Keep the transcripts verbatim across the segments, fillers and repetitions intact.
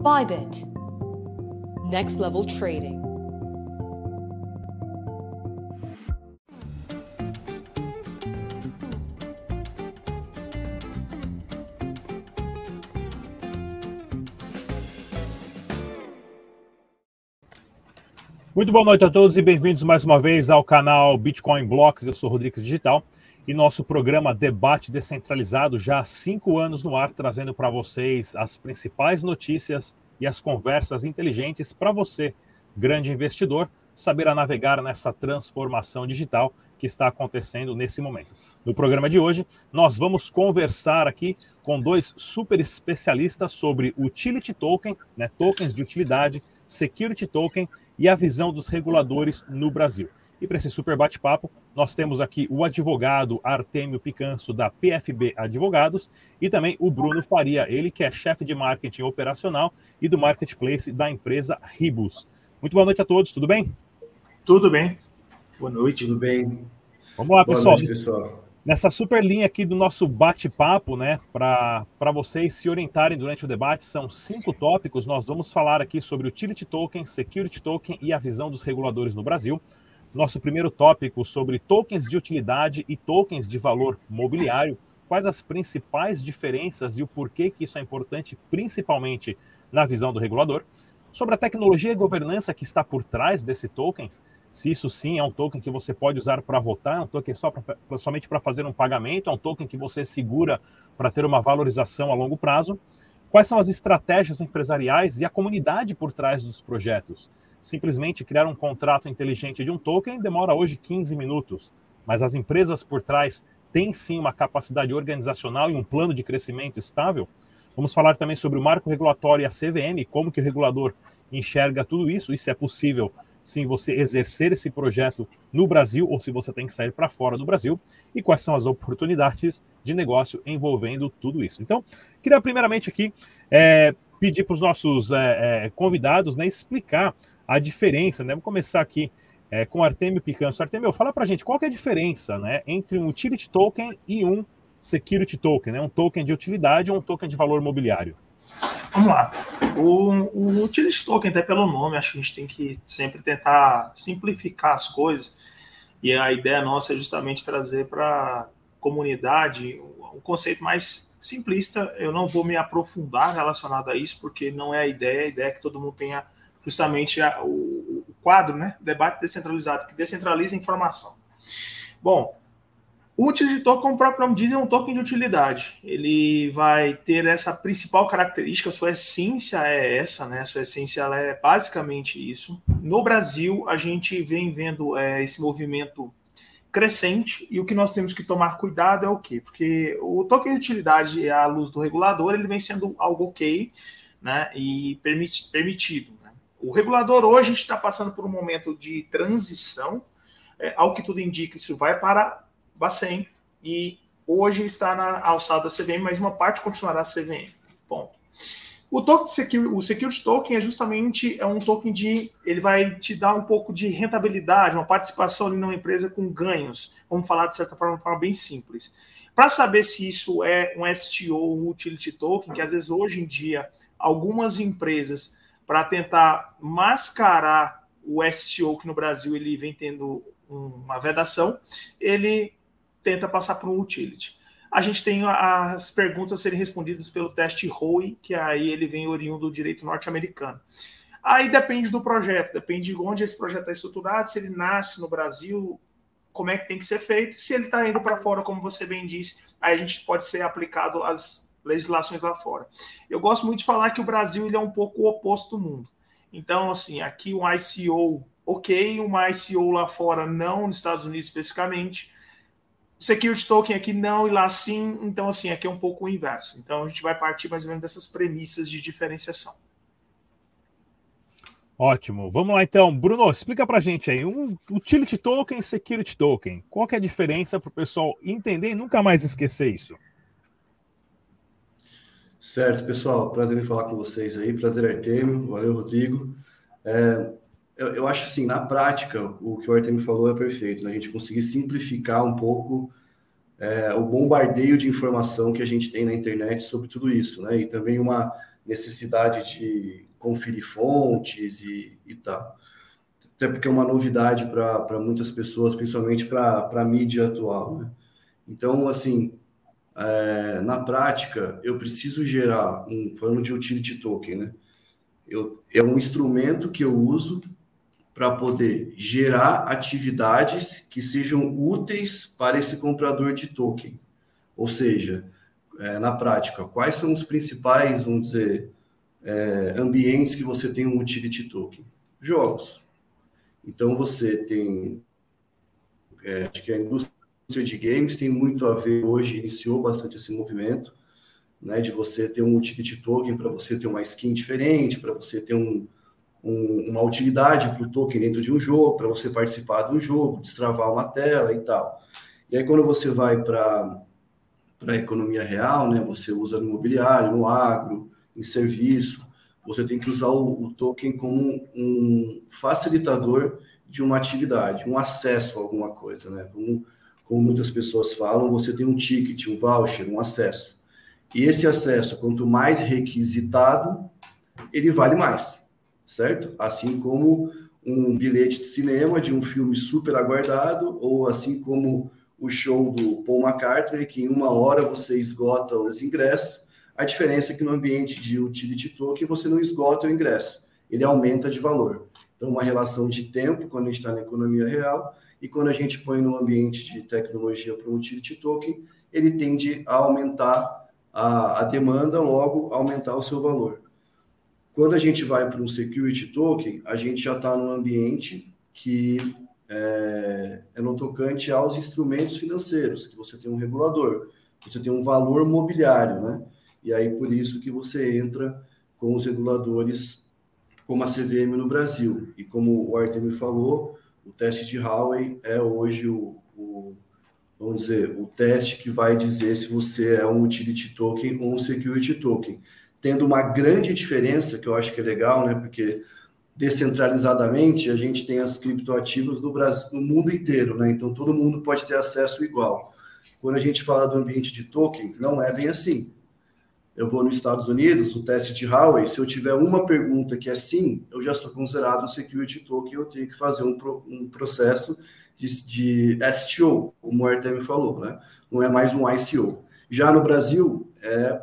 Bybit, next level trading. Muito boa noite a todos e bem-vindos mais uma vez ao canal Bitcoin Blocks. Eu sou o Rodrigo Digital e nosso programa Debate Descentralizado já há cinco anos no ar, trazendo para vocês as principais notícias e as conversas inteligentes para você, grande investidor, saberá navegar nessa transformação digital que está acontecendo nesse momento. No programa de hoje, nós vamos conversar aqui com dois super especialistas sobre utility token, né, tokens de utilidade, security token e a visão dos reguladores no Brasil. E para esse super bate-papo, nós temos aqui o advogado Artêmio Picanço, da P F B Advogados, e também o Bruno Faria, ele que é chefe de marketing operacional e do marketplace da empresa Ribus. Muito boa noite a todos, tudo bem? Tudo bem. Boa noite. Tudo bem. Vamos lá, pessoal. Boa noite, pessoal. Nessa super linha aqui do nosso bate-papo, né, para vocês se orientarem durante o debate, são cinco tópicos. Nós vamos falar aqui sobre utility token, security token e a visão dos reguladores no Brasil. Nosso primeiro tópico sobre tokens de utilidade e tokens de valor mobiliário. Quais as principais diferenças e o porquê que isso é importante, principalmente na visão do regulador. Sobre a tecnologia e governança que está por trás desse token, se isso sim é um token que você pode usar para votar, é um token só pra, pra, somente para fazer um pagamento, é um token que você segura para ter uma valorização a longo prazo. Quais são as estratégias empresariais e a comunidade por trás dos projetos? Simplesmente criar um contrato inteligente de um token demora hoje quinze minutos, mas as empresas por trás têm sim uma capacidade organizacional e um plano de crescimento estável? Vamos falar também sobre o marco regulatório e a C V M, como que o regulador enxerga tudo isso, e se é possível, sim, você exercer esse projeto no Brasil ou se você tem que sair para fora do Brasil, e quais são as oportunidades de negócio envolvendo tudo isso. Então, queria primeiramente aqui é, pedir para os nossos é, é, convidados, né, explicar a diferença, né? Vamos começar aqui é, com o Artêmio Picanço. Artêmio, fala para a gente qual que é a diferença, né, entre um utility token e um security token, né? Um token de utilidade ou um token de valor mobiliário? Vamos lá. O, o utility token, até pelo nome, acho que a gente tem que sempre tentar simplificar as coisas, e a ideia nossa é justamente trazer para a comunidade um conceito mais simplista. Eu não vou me aprofundar relacionado a isso, porque não é a ideia, a ideia é que todo mundo tenha justamente a, o, o quadro, né? O debate descentralizado, que descentraliza a informação. Bom, o utility token, como o próprio nome diz, é um token de utilidade. Ele vai ter essa principal característica, sua essência é essa, né? Sua essência ela é basicamente isso. No Brasil, a gente vem vendo é, esse movimento crescente, e o que nós temos que tomar cuidado é o quê? Porque o token de utilidade, à luz do regulador, ele vem sendo algo ok, né? E permit, permitido. Né? O regulador, hoje, a gente está passando por um momento de transição, é, ao que tudo indica, isso vai para Bacen, e hoje está na alçada da C V M, mas uma parte continuará a C V M. Bom, o, token secure, o Security Token é justamente é um token de... Ele vai te dar um pouco de rentabilidade, uma participação ali numa empresa com ganhos. Vamos falar de certa forma, de forma bem simples. Para saber se isso é um S T O, um Utility Token, que às vezes hoje em dia algumas empresas, para tentar mascarar o S T O, que no Brasil ele vem tendo uma vedação, ele tenta passar por um utility. A gente tem as perguntas a serem respondidas pelo teste R O I, que aí ele vem oriundo do direito norte-americano. Aí depende do projeto, depende de onde esse projeto está estruturado, se ele nasce no Brasil, como é que tem que ser feito, se ele está indo para fora, como você bem disse, aí a gente pode ser aplicado às legislações lá fora. Eu gosto muito de falar que o Brasil ele é um pouco o oposto do mundo. Então, assim, aqui o I C O, ok, uma I C O lá fora, não, nos Estados Unidos especificamente, Security Token aqui não e lá sim, então assim, aqui é um pouco o inverso. Então a gente vai partir mais ou menos dessas premissas de diferenciação. Ótimo, vamos lá então. Bruno, explica pra gente aí, um Utility Token e Security Token, qual que é a diferença para o pessoal entender e nunca mais esquecer isso? Certo, pessoal, prazer em falar com vocês aí, prazer, Artêmio, valeu, Rodrigo. É... eu, eu acho assim, na prática, o que o Artêmio falou é perfeito, né? A gente conseguir simplificar um pouco é, o bombardeio de informação que a gente tem na internet sobre tudo isso, né? E também uma necessidade de conferir fontes e, e tal. Até porque é uma novidade para muitas pessoas, principalmente para a mídia atual, né? Então, assim, é, na prática, eu preciso gerar, um, falando de utility token, né? Eu, é um instrumento que eu uso para poder gerar atividades que sejam úteis para esse comprador de token. Ou seja, é, na prática, quais são os principais, vamos dizer, é, ambientes que você tem um utility token? Jogos. Então, você tem, é, acho que a indústria de games tem muito a ver hoje, iniciou bastante esse movimento, né, de você ter um utility token para você ter uma skin diferente, para você ter um, um, uma utilidade para o token dentro de um jogo, para você participar de um jogo, destravar uma tela e tal. E aí, quando você vai para a economia real, né, você usa no imobiliário, no agro, em serviço, você tem que usar o, o token como um facilitador de uma atividade, um acesso a alguma coisa, né? Como, como muitas pessoas falam, você tem um ticket, um voucher, um acesso. E esse acesso, quanto mais requisitado, ele vale mais, certo? Assim como um bilhete de cinema de um filme super aguardado, ou assim como o show do Paul McCartney, que em uma hora você esgota os ingressos. A diferença é que no ambiente de utility token você não esgota o ingresso, ele aumenta de valor. Então, uma relação de tempo quando a gente está na economia real e quando a gente põe no ambiente de tecnologia para o utility token, ele tende a aumentar a, a demanda, logo aumentar o seu valor. Quando a gente vai para um security token, a gente já está num ambiente que é, é no tocante aos instrumentos financeiros, que você tem um regulador, você tem um valor mobiliário, né? E aí, por isso que você entra com os reguladores como a C V M no Brasil. E como o Artêmio falou, o teste de Howey é hoje o, o, vamos dizer, o teste que vai dizer se você é um utility token ou um security token. Tendo uma grande diferença, que eu acho que é legal, né? Porque descentralizadamente a gente tem as criptoativas no Brasil, no mundo inteiro, né? Então, todo mundo pode ter acesso igual. Quando a gente fala do ambiente de token, não é bem assim. Eu vou nos Estados Unidos, o teste de Howey, se eu tiver uma pergunta que é sim, eu já sou considerado um security token, eu tenho que fazer um, pro, um processo de, de S T O, como o Artêmio falou, né? Não é mais um I C O. Já no Brasil, é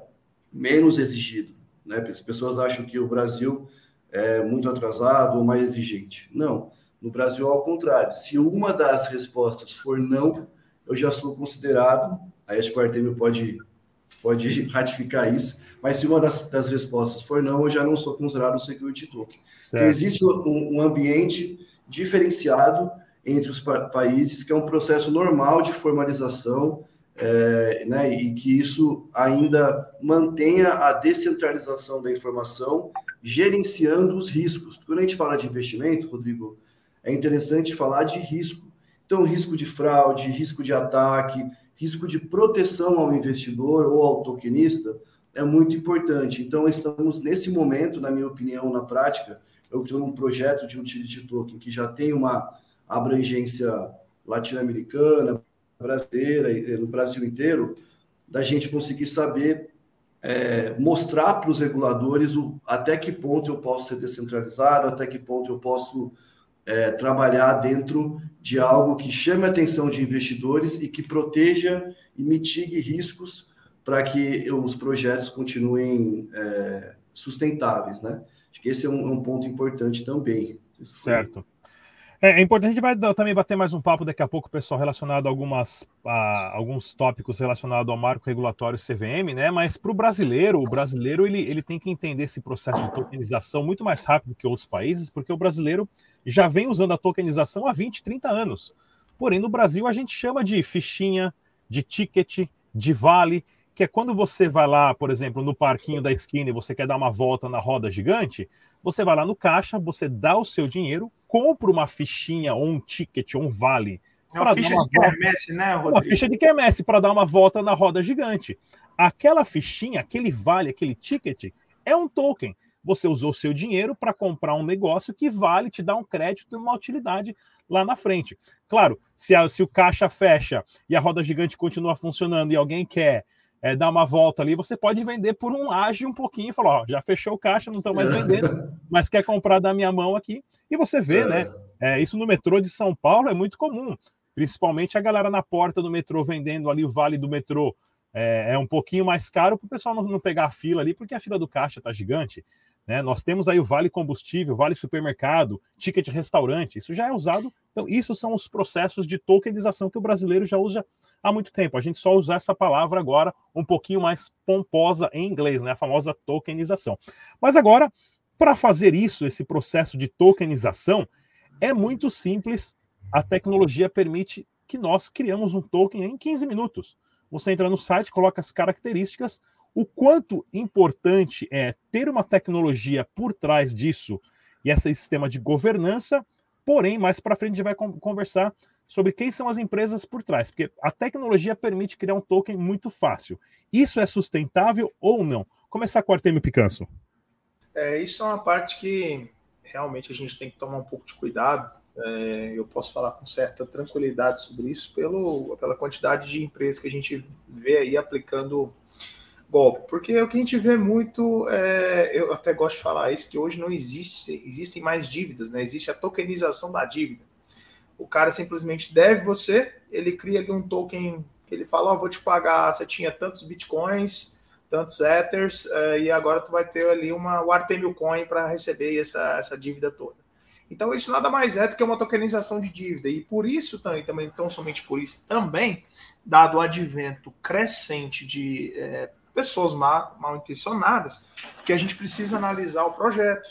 menos exigido, né? As pessoas acham que o Brasil é muito atrasado ou mais exigente. Não, no Brasil, ao contrário. Se uma das respostas for não, eu já sou considerado, aí acho que o Artêmio pode... pode ratificar isso, mas se uma das, das respostas for não, eu já não sou considerado um security token. Certo. Então, existe um, um ambiente diferenciado entre os pa- países, que é um processo normal de formalização, é, né, e que isso ainda mantenha a descentralização da informação, gerenciando os riscos. Quando a gente fala de investimento, Rodrigo, é interessante falar de risco. Então, risco de fraude, risco de ataque, risco de proteção ao investidor ou ao tokenista é muito importante. Então, estamos nesse momento, na minha opinião, na prática, eu estou num projeto de utility token que já tem uma abrangência latino-americana, brasileira, no Brasil inteiro, da gente conseguir saber, é, mostrar para os reguladores o, até que ponto eu posso ser descentralizado, até que ponto eu posso... É, trabalhar dentro de algo que chame a atenção de investidores e que proteja e mitigue riscos para que os projetos continuem é, sustentáveis, né? Acho que esse é um, um ponto importante também. Certo. É, é importante, a gente vai também bater mais um papo daqui a pouco, pessoal, relacionado a, algumas, a alguns tópicos relacionados ao marco regulatório C V M, né? Mas para o brasileiro, o brasileiro ele, ele tem que entender esse processo de tokenização muito mais rápido que outros países, porque o brasileiro já vem usando a tokenização há vinte, trinta anos. Porém, no Brasil, a gente chama de fichinha, de ticket, de vale, que é quando você vai lá, por exemplo, no parquinho da esquina e você quer dar uma volta na roda gigante, você vai lá no caixa, você dá o seu dinheiro, compra uma fichinha ou um ticket ou um vale. É uma ficha de quermesse, né, Rodrigo? Uma ficha de quermesse para dar uma volta na roda gigante. Aquela fichinha, aquele vale, aquele ticket é um token. você usou seu dinheiro para comprar um negócio que vale te dar um crédito e uma utilidade lá na frente. Claro, se, a, se o caixa fecha e a roda gigante continua funcionando e alguém quer é, dar uma volta ali, você pode vender por um ágio um pouquinho e falar, ó, já fechou o caixa, não estão mais vendendo, mas quer comprar da minha mão aqui. E você vê, né? É, isso no metrô de São Paulo é muito comum. Principalmente a galera na porta do metrô vendendo ali o vale do metrô é, é um pouquinho mais caro para o pessoal não, não pegar a fila ali, porque a fila do caixa está gigante, né? Nós temos aí o vale combustível, vale supermercado, ticket restaurante, isso já é usado. Então, isso são os processos de tokenização que o brasileiro já usa há muito tempo. A gente só usa essa palavra agora um pouquinho mais pomposa em inglês, né? A famosa tokenização. Mas agora, para fazer isso, esse processo de tokenização, é muito simples. A tecnologia permite que nós criamos um token em quinze minutos. Você entra no site, coloca as características, o quanto importante é ter uma tecnologia por trás disso e esse sistema de governança, porém, mais para frente a gente vai conversar sobre quem são as empresas por trás, porque a tecnologia permite criar um token muito fácil. Isso é sustentável ou não? Começar com o Artêmio Picanço. É, isso é uma parte que realmente a gente tem que tomar um pouco de cuidado. É, eu posso falar com certa tranquilidade sobre isso pelo, pela quantidade de empresas que a gente vê aí aplicando golpe. Porque o que a gente vê muito, é, eu até gosto de falar isso, que hoje não existe, existem mais dívidas, né? Existe a tokenização da dívida. O cara simplesmente deve você, ele cria ali um token que ele fala, ó, vou te pagar, você tinha tantos bitcoins, tantos ethers, é, e agora tu vai ter ali uma, o Artêmio Coin para receber essa, essa dívida toda. Então, isso nada mais é do que uma tokenização de dívida. E por isso, também, tão somente por isso também, dado o advento crescente de é, pessoas mal, mal intencionadas, que a gente precisa analisar o projeto,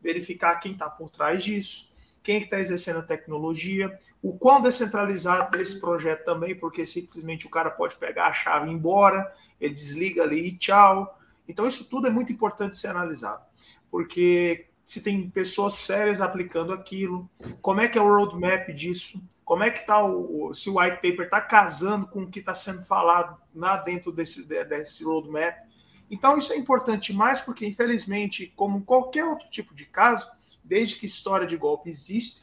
verificar quem está por trás disso, quem está exercendo a tecnologia, o quão descentralizado é esse projeto também, porque simplesmente o cara pode pegar a chave e ir embora, ele desliga ali e tchau. Então, isso tudo é muito importante ser analisado, porque se tem pessoas sérias aplicando aquilo, como é que é o roadmap disso, como é que está o, se o white paper está casando com o que está sendo falado lá dentro desse, desse roadmap. Então, isso é importante demais, porque, infelizmente, como qualquer outro tipo de caso, desde que história de golpe existe,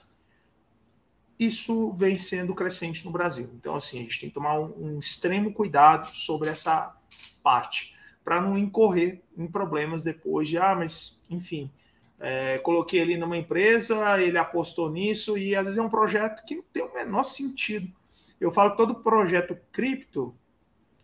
isso vem sendo crescente no Brasil. Então, assim, a gente tem que tomar um, um extremo cuidado sobre essa parte, para não incorrer em problemas depois de, ah, mas, enfim... É, coloquei ele numa empresa, ele apostou nisso, e às vezes é um projeto que não tem o menor sentido. Eu falo que todo projeto cripto,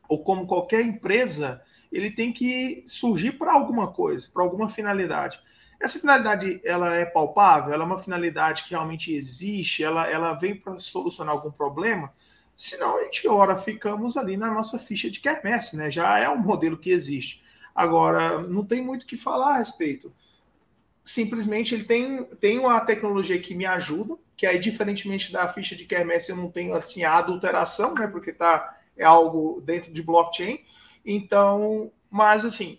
ou como qualquer empresa, ele tem que surgir para alguma coisa, para alguma finalidade. Essa finalidade, ela é palpável? Ela é uma finalidade que realmente existe? Ela, ela vem para solucionar algum problema? Senão a gente, ora, ficamos ali na nossa ficha de quermesse, né? Já é um modelo que existe. Agora, não tem muito o que falar a respeito. Simplesmente ele tem, tem uma tecnologia que me ajuda, que aí, diferentemente da ficha de quermesse, eu não tenho assim, a adulteração, né? Porque tá, é algo dentro de blockchain. Então, mas assim,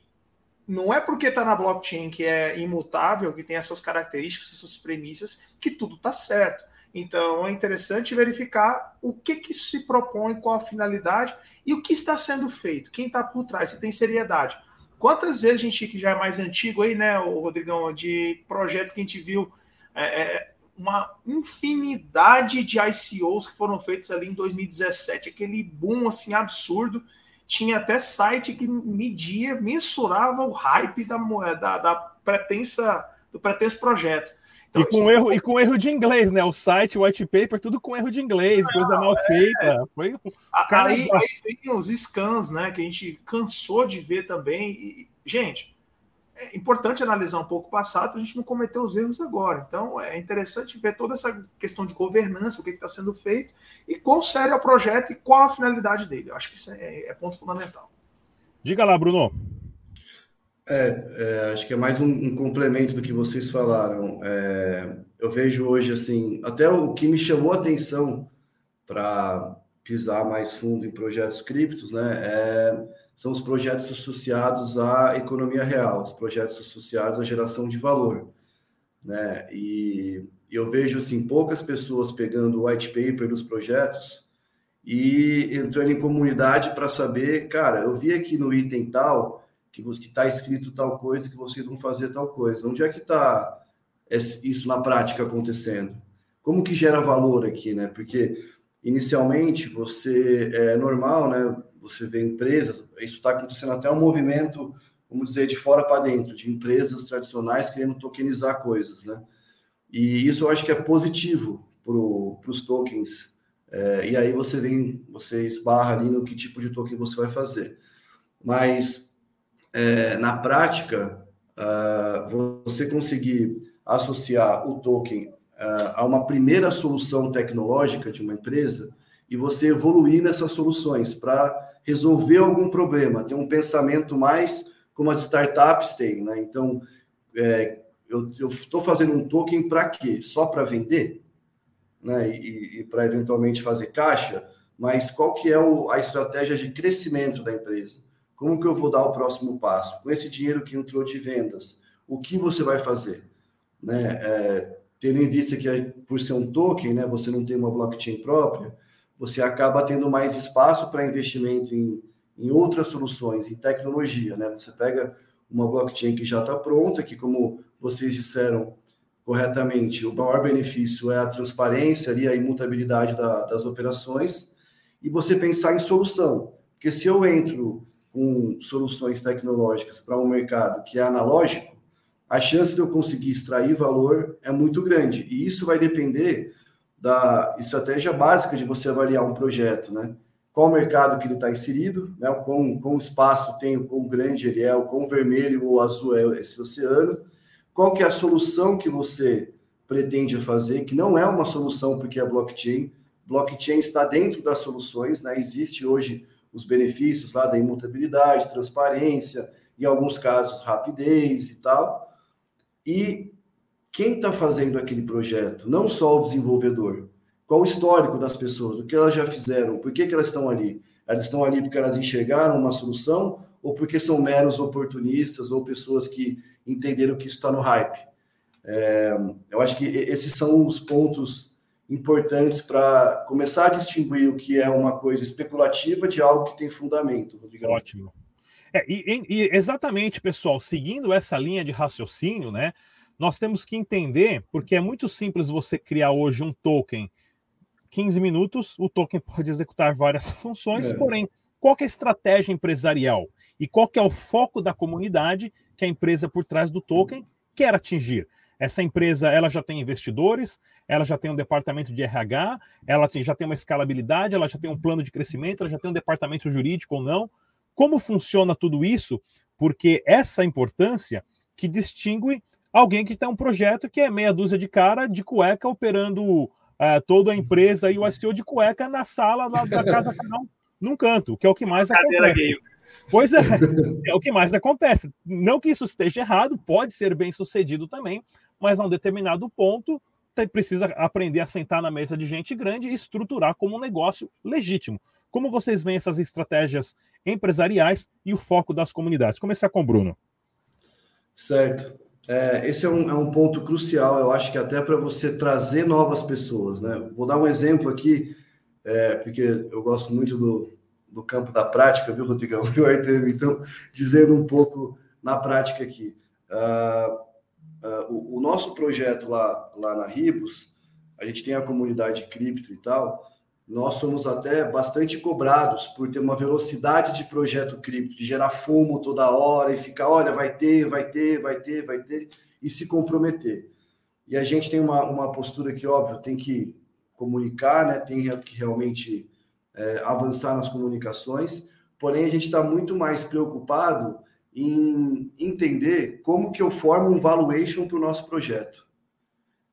não é porque está na blockchain que é imutável, que tem as suas características, as suas premissas, que tudo está certo. Então, é interessante verificar o que, que se propõe, qual a finalidade e o que está sendo feito, quem está por trás, se tem seriedade. Quantas vezes a gente, que já é mais antigo aí, né, Rodrigão, de projetos que a gente viu, é, uma infinidade de I C Os que foram feitos ali em dois mil e dezessete, aquele boom assim absurdo, tinha até site que media, mensurava o hype da, da, da pretensa, do pretenso projeto. Então, e, com isso... erro, e com erro de inglês, né? O site, o white paper, tudo com erro de inglês, ah, coisa mal é... feita. Foi... Aí, aí vem os scans, né? Que a gente cansou de ver também. E, gente, é importante analisar um pouco o passado para a gente não cometer os erros agora. Então, é interessante ver toda essa questão de governança, o que está sendo feito, e quão sério é o projeto e qual a finalidade dele. Eu acho que isso é, é ponto fundamental. Diga lá, Bruno. É, é, acho que é mais um, um complemento do que vocês falaram. É, eu vejo hoje, assim, até o que me chamou a atenção para pisar mais fundo em projetos criptos, né, é, são os projetos associados à economia real, os projetos associados à geração de valor, né, e, e eu vejo, assim, poucas pessoas pegando o white paper dos projetos e entrando em comunidade para saber, cara, eu vi aqui no item tal... que está escrito tal coisa, que vocês vão fazer tal coisa. Onde é que está isso na prática acontecendo? Como que gera valor aqui, né? Porque inicialmente você é normal, né? Você vê empresas, isso está acontecendo até um movimento, vamos dizer, de fora para dentro, de empresas tradicionais querendo tokenizar coisas, né? E isso eu acho que é positivo para os tokens. É, e aí você vem, você esbarra ali no que tipo de token você vai fazer. Mas é, na prática, uh, você conseguir associar o token a uma primeira solução tecnológica de uma empresa e você evoluir nessas soluções para resolver algum problema, ter um pensamento mais como as startups têm, né? Então, é, eu estou fazendo um token para quê? Só para vender? Né? E, e para eventualmente fazer caixa? Mas qual que é o, a estratégia de crescimento da empresa? Como que eu vou dar o próximo passo? Com esse dinheiro que entrou de vendas, o que você vai fazer? Né? É, tendo em vista que por ser um token, né, você não tem uma blockchain própria, você acaba tendo mais espaço para investimento em, em outras soluções, em tecnologia, né? Você pega uma blockchain que já está pronta, que como vocês disseram corretamente, o maior benefício é a transparência e a imutabilidade da, das operações, e você pensar em solução, porque se eu entro com soluções tecnológicas para um mercado que é analógico, a chance de eu conseguir extrair valor é muito grande. E isso vai depender da estratégia básica de você avaliar um projeto, né? Qual mercado que ele está inserido, né? O quão, quão espaço tem, o quão grande ele é, o quão vermelho ou azul é esse oceano. Qual que é a solução que você pretende fazer, que não é uma solução porque é blockchain. Blockchain está dentro das soluções, né? Existe hoje os benefícios lá da imutabilidade, transparência, em alguns casos rapidez e tal. E quem está fazendo aquele projeto? Não só o desenvolvedor. Qual o histórico das pessoas? O que elas já fizeram? Por que, que elas estão ali? Elas estão ali porque elas enxergaram uma solução ou porque são meros oportunistas ou pessoas que entenderam que isso está no hype? É, eu acho que esses são os pontos importantes para começar a distinguir o que é uma coisa especulativa de algo que tem fundamento. Rodrigo. Ótimo. É, e, e exatamente, pessoal, seguindo essa linha de raciocínio, né, nós temos que entender, porque é muito simples você criar hoje um token, quinze minutos, o token pode executar várias funções, é. porém, qual que é a estratégia empresarial e qual que é o foco da comunidade que a empresa por trás do token quer atingir? Essa empresa ela já tem investidores, ela já tem um departamento de R H, ela já tem uma escalabilidade, ela já tem um plano de crescimento, ela já tem um departamento jurídico ou não. Como funciona tudo isso? Porque essa importância que distingue alguém que tem um projeto que é meia dúzia de cara de cueca operando uh, toda a empresa e o S E O de cueca na sala lá da casa cada um, num canto, que é o que mais acontece. Pois é, é o que mais acontece. Não que isso esteja errado, pode ser bem sucedido também, mas a um determinado ponto precisa aprender a sentar na mesa de gente grande e estruturar como um negócio legítimo. Como vocês veem essas estratégias empresariais e o foco das comunidades? Começar com o Bruno. Certo. É, esse é um, é um ponto crucial, eu acho que até para você trazer novas pessoas, né? Vou dar um exemplo aqui, é, porque eu gosto muito do, do campo da prática, viu, Rodrigão? Então, dizendo um pouco na prática aqui. Uh, uh, o, o nosso projeto lá, lá na Ribus, a gente tem a comunidade cripto e tal. Nós somos até bastante cobrados por ter uma velocidade de projeto cripto, de gerar fomo toda hora e ficar, olha, vai ter, vai ter, vai ter, vai ter, e se comprometer. E a gente tem uma, uma postura que, óbvio, tem que comunicar, né? Tem que realmente é, avançar nas comunicações, porém a gente está muito mais preocupado em entender como que eu formo um valuation para o nosso projeto,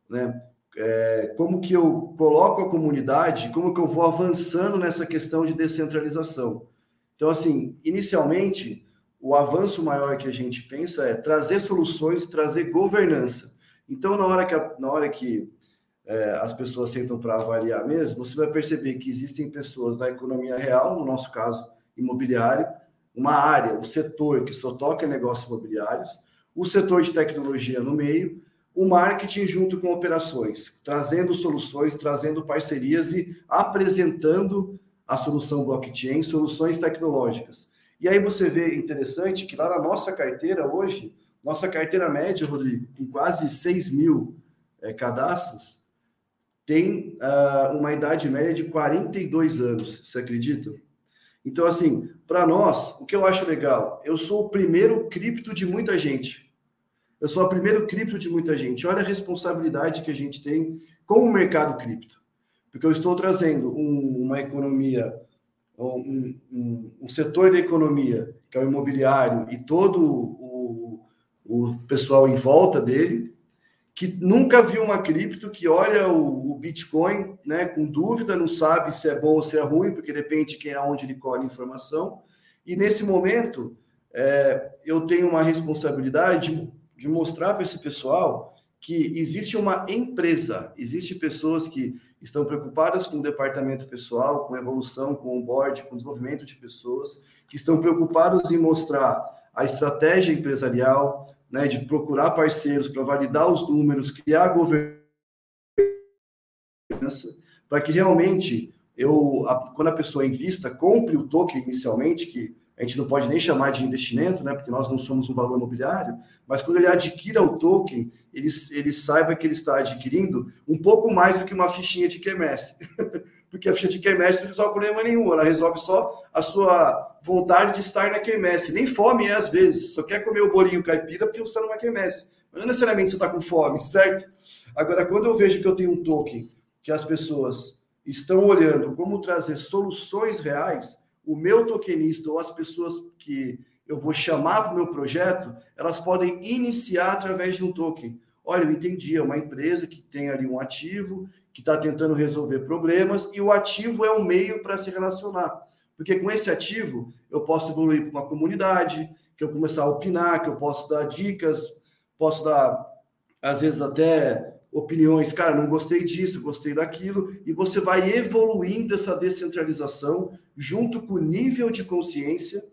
né? É, como que eu coloco a comunidade, como que eu vou avançando nessa questão de descentralização. Então, assim, inicialmente, o avanço maior que a gente pensa é trazer soluções, trazer governança. Então, na hora que, a, na hora que é, as pessoas sentam para avaliar mesmo, você vai perceber que existem pessoas da economia real, no nosso caso, imobiliário, uma área, um setor que só toca negócios imobiliários, o setor de tecnologia no meio, o marketing junto com operações, trazendo soluções, trazendo parcerias e apresentando a solução blockchain, soluções tecnológicas. E aí você vê, interessante, que lá na nossa carteira hoje, nossa carteira média, Rodrigo, com quase seis mil é, cadastros, tem uh, uma idade média de quarenta e dois anos, você acredita? Então, assim, para nós, o que eu acho legal, eu sou o primeiro cripto de muita gente. Eu sou o primeiro cripto de muita gente. Olha a responsabilidade que a gente tem com o mercado cripto. Porque eu estou trazendo um, uma economia, um, um, um setor da economia, que é o imobiliário, e todo o, o pessoal em volta dele, que nunca viu uma cripto, que olha o, o Bitcoin, né, com dúvida, não sabe se é bom ou se é ruim, porque depende de quem é, onde ele colhe informação. E nesse momento, é, eu tenho uma responsabilidade de, de mostrar para esse pessoal que existe uma empresa, existe pessoas que estão preocupadas com o departamento pessoal, com evolução, com onboard, com desenvolvimento de pessoas, que estão preocupadas em mostrar a estratégia empresarial, né, de procurar parceiros para validar os números, criar a governança, para que realmente, eu, a, quando a pessoa invista, compre o token inicialmente, que a gente não pode nem chamar de investimento, né, porque nós não somos um valor imobiliário, mas quando ele adquira o token, ele, ele saiba que ele está adquirindo um pouco mais do que uma fichinha de quermesse. Porque a ficha de quermesse não resolve problema nenhum, ela resolve só a sua vontade de estar na quermesse. Nem fome é, às vezes, só quer comer o bolinho caipira porque você está numa quermesse. Mas não necessariamente você está com fome, certo? Agora, quando eu vejo que eu tenho um token, que as pessoas estão olhando como trazer soluções reais, o meu tokenista ou as pessoas que eu vou chamar para o meu projeto, elas podem iniciar através de um token. Olha, eu entendi, é uma empresa que tem ali um ativo, que está tentando resolver problemas, e o ativo é um meio para se relacionar. Porque com esse ativo, eu posso evoluir para uma comunidade, que eu começar a opinar, que eu posso dar dicas, posso dar, às vezes, até opiniões. Cara, não gostei disso, gostei daquilo. E você vai evoluindo essa descentralização junto com o nível de consciência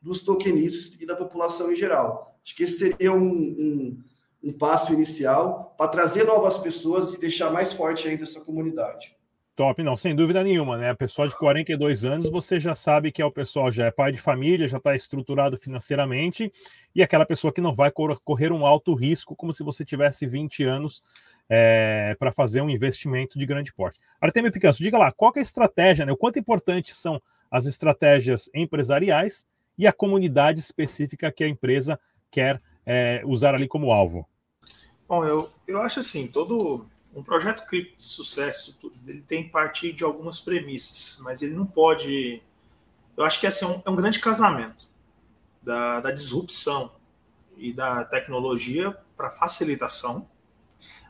dos tokenistas e da população em geral. Acho que esse seria um... um um passo inicial para trazer novas pessoas e deixar mais forte ainda essa comunidade. Top, não, sem dúvida nenhuma, né? A pessoa de quarenta e dois anos, você já sabe que é o pessoal, já é pai de família, já está estruturado financeiramente, e aquela pessoa que não vai correr um alto risco, como se você tivesse vinte anos é, para fazer um investimento de grande porte. Artêmio Picanço, diga lá, qual que é a estratégia, né? O quanto importantes são as estratégias empresariais e a comunidade específica que a empresa quer É, usar ali como alvo? Bom, eu, eu acho assim, todo um projeto cripto de sucesso, ele tem que partir de algumas premissas, mas ele não pode... Eu acho que assim, é, um, é um grande casamento da, da disrupção e da tecnologia para facilitação,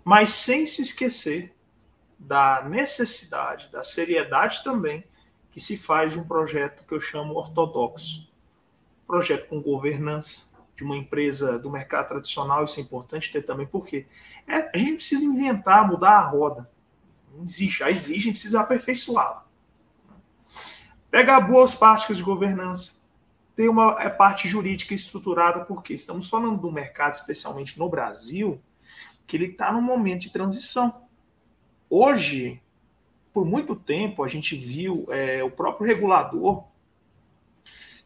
mas sem se esquecer da necessidade, da seriedade também, que se faz de um projeto que eu chamo ortodoxo. Projeto com governança, de uma empresa do mercado tradicional, isso é importante ter também, porque é, a gente precisa inventar, mudar a roda. Não existe, já existe, a gente precisa aperfeiçoá-la. Pegar boas práticas de governança, ter uma parte jurídica estruturada, porque estamos falando do mercado, especialmente no Brasil, que ele está num momento de transição. Hoje, por muito tempo, a gente viu é, o próprio regulador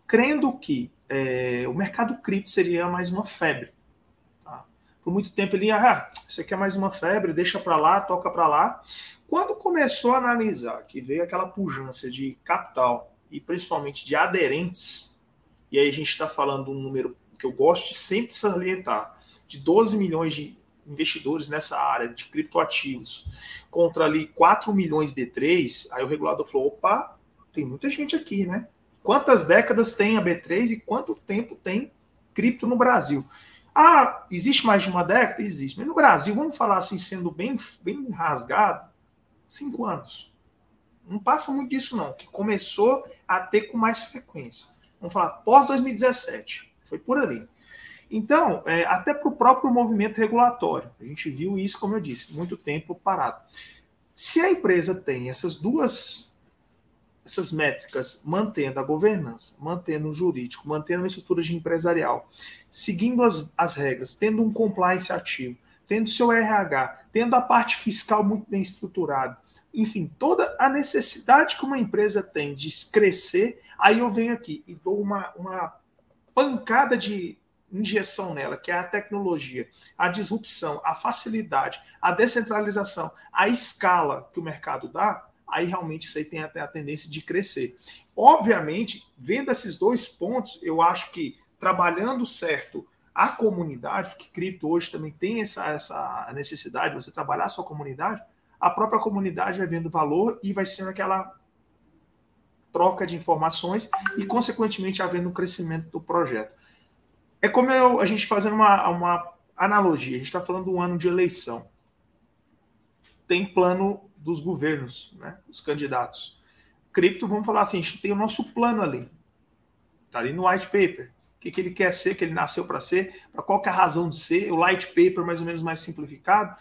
crendo que É, o mercado cripto seria mais uma febre. Tá? Por muito tempo ele ia, ah, isso aqui é mais uma febre, deixa para lá, toca para lá. Quando começou a analisar que veio aquela pujança de capital e principalmente de aderentes, e aí a gente está falando um número que eu gosto de sempre salientar, de doze milhões de investidores nessa área de criptoativos, contra ali quatro milhões B três, aí o regulador falou, opa, tem muita gente aqui, né? Quantas décadas tem a B três e quanto tempo tem cripto no Brasil? Ah, existe mais de uma década? Existe. Mas no Brasil, vamos falar assim, sendo bem, bem rasgado, cinco anos. Não passa muito disso, não. Que começou a ter com mais frequência. Vamos falar pós-dois mil e dezessete. Foi por ali. Então, é, até para o próprio movimento regulatório. A gente viu isso, como eu disse, muito tempo parado. Se a empresa tem essas duas... essas métricas, mantendo a governança, mantendo o jurídico, mantendo a estrutura de empresarial, seguindo as, as regras, tendo um compliance ativo, tendo seu R H, tendo a parte fiscal muito bem estruturada, enfim, toda a necessidade que uma empresa tem de crescer, aí eu venho aqui e dou uma, uma pancada de injeção nela, que é a tecnologia, a disrupção, a facilidade, a descentralização, a escala que o mercado dá, aí realmente isso aí tem até a tendência de crescer. Obviamente, vendo esses dois pontos, eu acho que trabalhando certo a comunidade, porque cripto hoje também tem essa, essa necessidade de você trabalhar a sua comunidade, a própria comunidade vai vendo valor e vai sendo aquela troca de informações e, consequentemente, havendo um crescimento do projeto. É como eu, a gente fazendo uma, uma analogia, a gente está falando de um ano de eleição. Tem plano dos governos, né, os candidatos. Cripto, vamos falar assim, a gente tem o nosso plano ali. Está ali no white paper. O que, que ele quer ser, que ele nasceu para ser, para qual que é a razão de ser, o light paper mais ou menos mais simplificado.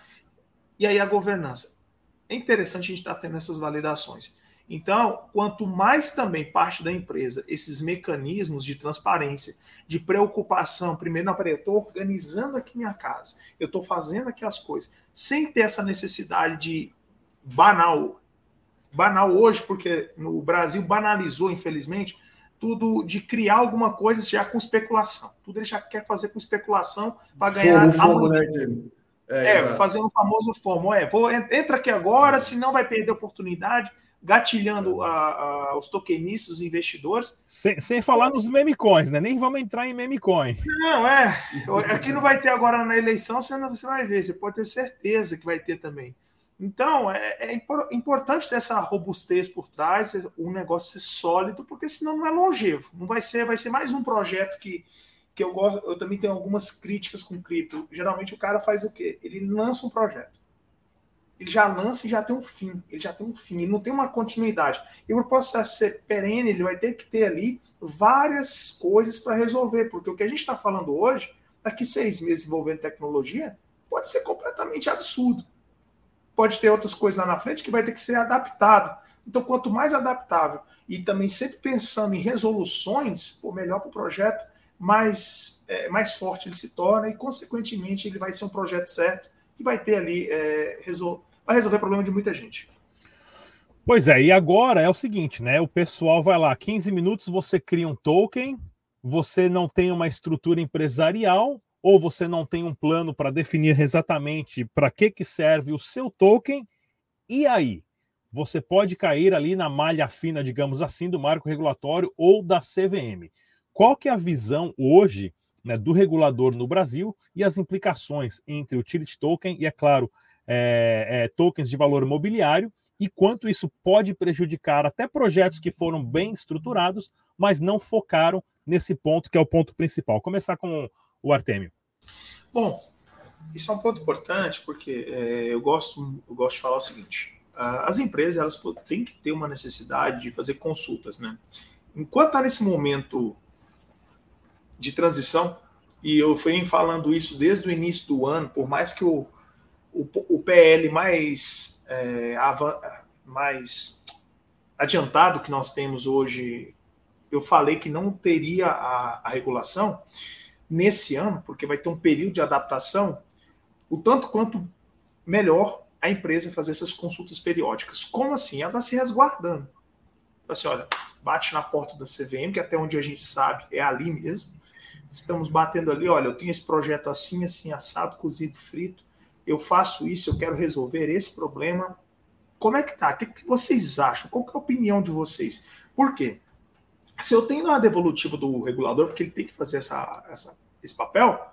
E aí a governança. É interessante a gente estar tá tendo essas validações. Então, quanto mais também parte da empresa, esses mecanismos de transparência, de preocupação, primeiro, não, peraí, eu estou organizando aqui minha casa, eu estou fazendo aqui as coisas, sem ter essa necessidade de banal, banal hoje, porque no Brasil banalizou, infelizmente, tudo de criar alguma coisa já com especulação. Tudo ele já quer fazer com especulação para ganhar... Fogo, fogo, né, é, é, fazendo o famoso FOMO. É, vou, entra aqui agora, senão vai perder a oportunidade... gatilhando a, a, os tokenistas, os investidores. Sem, sem falar nos meme coins, né? Nem vamos entrar em meme coin. Não, é. Aqui não vai ter agora na eleição, você, não, você vai ver, você pode ter certeza que vai ter também. Então, é, é impor, importante ter essa robustez por trás, um negócio ser sólido, porque senão não é longevo. Não vai ser, vai ser mais um projeto que, que eu gosto. Eu também tenho algumas críticas com cripto. Geralmente o cara faz o quê? Ele lança um projeto. Ele já lança e já tem um fim, ele já tem um fim, ele não tem uma continuidade. E o processo ser perene, ele vai ter que ter ali várias coisas para resolver, porque o que a gente está falando hoje, daqui seis meses envolvendo tecnologia, pode ser completamente absurdo. Pode ter outras coisas lá na frente que vai ter que ser adaptado. Então, quanto mais adaptável e também sempre pensando em resoluções, pô, melhor para o projeto, mais, é, mais forte ele se torna e, consequentemente, ele vai ser um projeto certo que vai ter ali é, resol... vai resolver o problema de muita gente. Pois é, e agora é o seguinte, né? O pessoal vai lá, quinze minutos você cria um token, você não tem uma estrutura empresarial ou você não tem um plano para definir exatamente para que, que serve o seu token, e aí você pode cair ali na malha fina, digamos assim, do marco regulatório ou da C V M. Qual que é a visão hoje, né, do regulador no Brasil e as implicações entre o utility token e, é claro, é, é, tokens de valor mobiliário e quanto isso pode prejudicar até projetos que foram bem estruturados, mas não focaram nesse ponto que é o ponto principal. Começar com o Artêmio. Bom, isso é um ponto importante porque é, eu, gosto, eu gosto de falar o seguinte, as empresas elas têm que ter uma necessidade de fazer consultas, né? Enquanto está nesse momento de transição, e eu fui falando isso desde o início do ano, por mais que o, o, o P L mais, é, avan, mais adiantado que nós temos hoje, eu falei que não teria a, a regulação nesse ano, porque vai ter um período de adaptação, o tanto quanto melhor a empresa fazer essas consultas periódicas. Como assim? Ela está se resguardando. Assim, olha, bate na porta da C V M, que até onde a gente sabe é ali mesmo, estamos batendo ali, olha, eu tenho esse projeto assim, assim, assado, cozido, frito, eu faço isso, eu quero resolver esse problema. Como é que tá? O que, que vocês acham? Qual que é a opinião de vocês? Por quê? Se eu tenho a devolutiva do regulador, porque ele tem que fazer essa, essa, esse papel,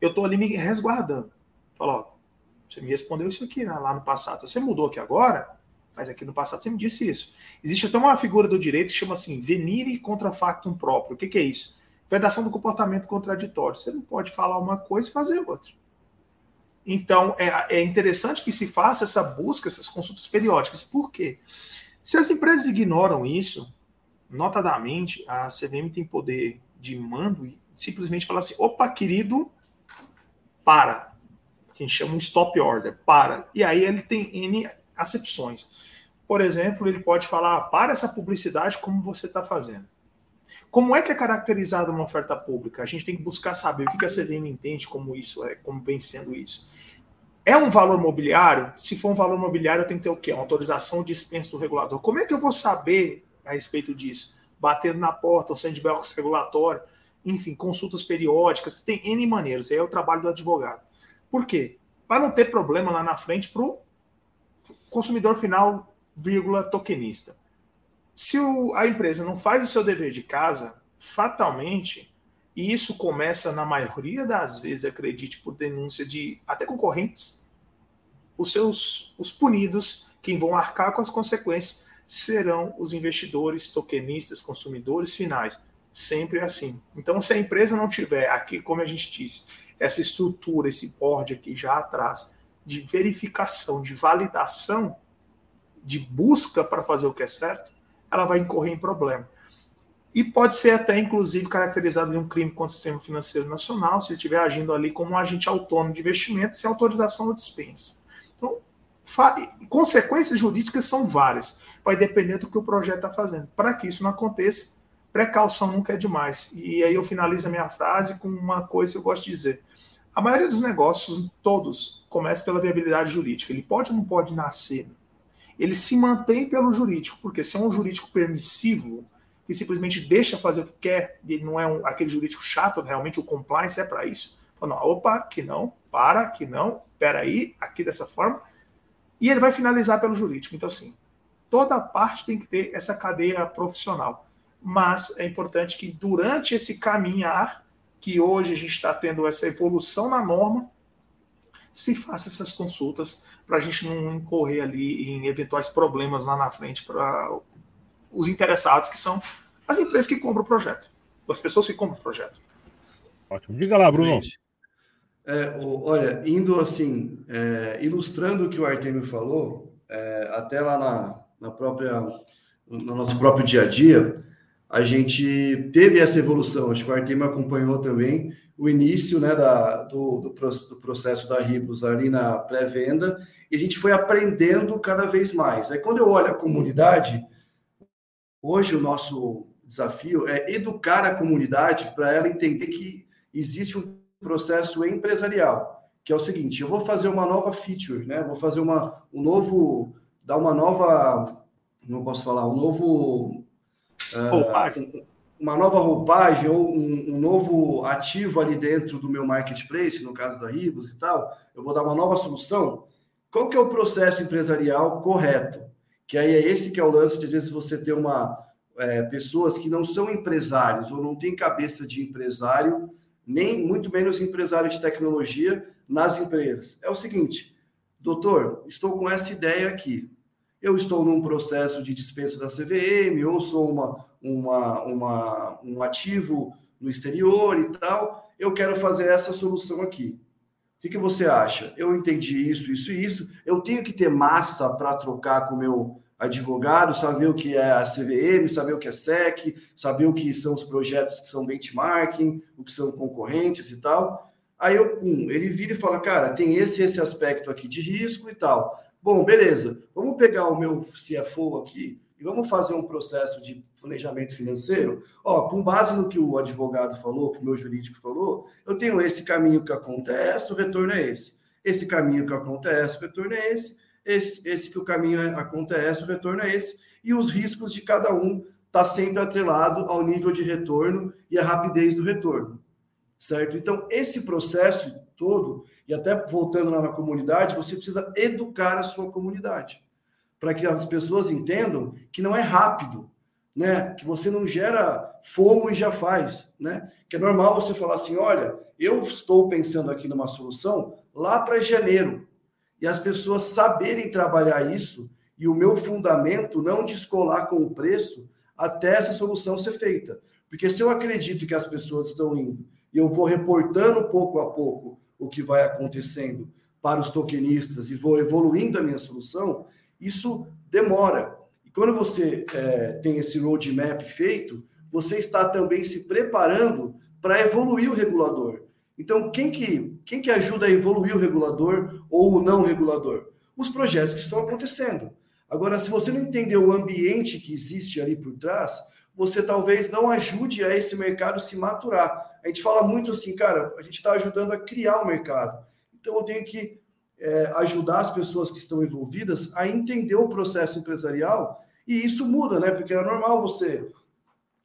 eu estou ali me resguardando. Falo, ó, você me respondeu isso aqui, né, lá no passado, você mudou aqui agora, mas aqui no passado você me disse isso. Existe até uma figura do direito que chama assim, venire contra factum proprio. O que, que é isso? Vedação do comportamento contraditório. Você não pode falar uma coisa e fazer outra. Então, é, é interessante que se faça essa busca, essas consultas periódicas. Por quê? Se as empresas ignoram isso, notadamente, a C V M tem poder de mando e simplesmente falar assim, opa, querido, para. Quem chama um stop order, para. E aí ele tem N acepções. Por exemplo, ele pode falar, para essa publicidade como você está fazendo. Como é que é caracterizada uma oferta pública? A gente tem que buscar saber o que a C V M entende como isso, como vem sendo isso. É um valor mobiliário? Se for um valor mobiliário, eu tenho que ter o quê? Uma autorização de dispensa do regulador. Como é que eu vou saber a respeito disso? Batendo na porta, o sandbox regulatório, enfim, consultas periódicas, tem N maneiras. Aí é o trabalho do advogado. Por quê? Para não ter problema lá na frente para o consumidor final, vírgula, tokenista. Se o, a empresa não faz o seu dever de casa, fatalmente, e isso começa, na maioria das vezes, acredite, por denúncia de até concorrentes, os seus os punidos, quem vão arcar com as consequências, serão os investidores, tokenistas, consumidores finais. Sempre assim. Então, se a empresa não tiver aqui, como a gente disse, essa estrutura, esse board aqui já atrás, de verificação, de validação, de busca para fazer o que é certo, ela vai incorrer em problema. E pode ser até, inclusive, caracterizado de um crime contra o sistema financeiro nacional, se ele estiver agindo ali como um agente autônomo de investimento, sem autorização ou dispensa. Então, consequências jurídicas são várias. Vai depender do que o projeto está fazendo. Para que isso não aconteça, precaução nunca é demais. E aí eu finalizo a minha frase com uma coisa que eu gosto de dizer. A maioria dos negócios, todos, começa pela viabilidade jurídica. Ele pode ou não pode nascer. Ele se mantém pelo jurídico, porque se é um jurídico permissivo, que simplesmente deixa fazer o que quer, e ele não é um, aquele jurídico chato, realmente o compliance é para isso. Fala, não, opa, aqui não, para, aqui não, peraí, aqui dessa forma. E ele vai finalizar pelo jurídico. Então, assim, toda parte tem que ter essa cadeia profissional. Mas é importante que durante esse caminhar, que hoje a gente está tendo essa evolução na norma, se faça essas consultas para a gente não incorrer ali em eventuais problemas lá na frente para os interessados, que são as empresas que compram o projeto, as pessoas que compram o projeto. Ótimo. Diga lá, Bruno. É, olha, indo assim, é, ilustrando o que o Artêmio falou, é, até lá na, na própria, no nosso próprio dia a dia, a gente teve essa evolução. Acho que o Artêmio acompanhou também o início, né, da, do, do, do processo da Ribus ali na pré-venda, e a gente foi aprendendo cada vez mais. Aí, quando eu olho a comunidade, hoje o nosso desafio é educar a comunidade para ela entender que existe um processo empresarial, que é o seguinte: eu vou fazer uma nova feature, né? Vou fazer uma, um novo, dar uma nova, não posso falar, um novo... Uh, uma nova roupagem ou um, um novo ativo ali dentro do meu marketplace, no caso da Ribus e tal, eu vou dar uma nova solução. Qual que é o processo empresarial correto? Que aí é esse que é o lance de, às vezes, você ter uma, é, pessoas que não são empresários ou não têm cabeça de empresário, nem muito menos empresário de tecnologia nas empresas. É o seguinte: doutor, estou com essa ideia aqui. Eu estou num processo de dispensa da C V M, ou sou uma, uma, uma, um ativo no exterior e tal, eu quero fazer essa solução aqui. O que, que você acha? Eu entendi isso, isso e isso, eu tenho que ter massa para trocar com o meu advogado, saber o que é a C V M, saber o que é S E C, saber o que são os projetos que são benchmarking, o que são concorrentes e tal. Aí eu, um, ele vira e fala, cara, tem esse esse aspecto aqui de risco e tal. Bom, beleza, vamos pegar o meu C F O aqui e vamos fazer um processo de planejamento financeiro. Ó, com base no que o advogado falou, que o meu jurídico falou, eu tenho esse caminho que acontece, o retorno é esse. Esse caminho que acontece, o retorno é esse. Esse, esse que o caminho é, acontece, o retorno é esse. E os riscos de cada um tá sempre atrelado ao nível de retorno e à rapidez do retorno, certo? Então, esse processo todo, e até voltando lá na comunidade, você precisa educar a sua comunidade, para que as pessoas entendam que não é rápido, né? Que você não gera fomo e já faz, né? Que é normal você falar assim, olha, eu estou pensando aqui numa solução lá para janeiro, e as pessoas saberem trabalhar isso, e o meu fundamento não descolar com o preço até essa solução ser feita. Porque se eu acredito que as pessoas estão indo, e eu vou reportando pouco a pouco o que vai acontecendo para os tokenistas e vou evoluindo a minha solução, isso demora. E quando você é, tem esse roadmap feito, você está também se preparando para evoluir o regulador. Então, quem que, quem que ajuda a evoluir o regulador ou o não regulador? Os projetos que estão acontecendo. Agora, se você não entender o ambiente que existe ali por trás, você talvez não ajude a esse mercado se maturar. A gente fala muito assim, cara, a gente está ajudando a criar o mercado. Então, eu tenho que é, ajudar as pessoas que estão envolvidas a entender o processo empresarial, e isso muda, né? Porque é normal você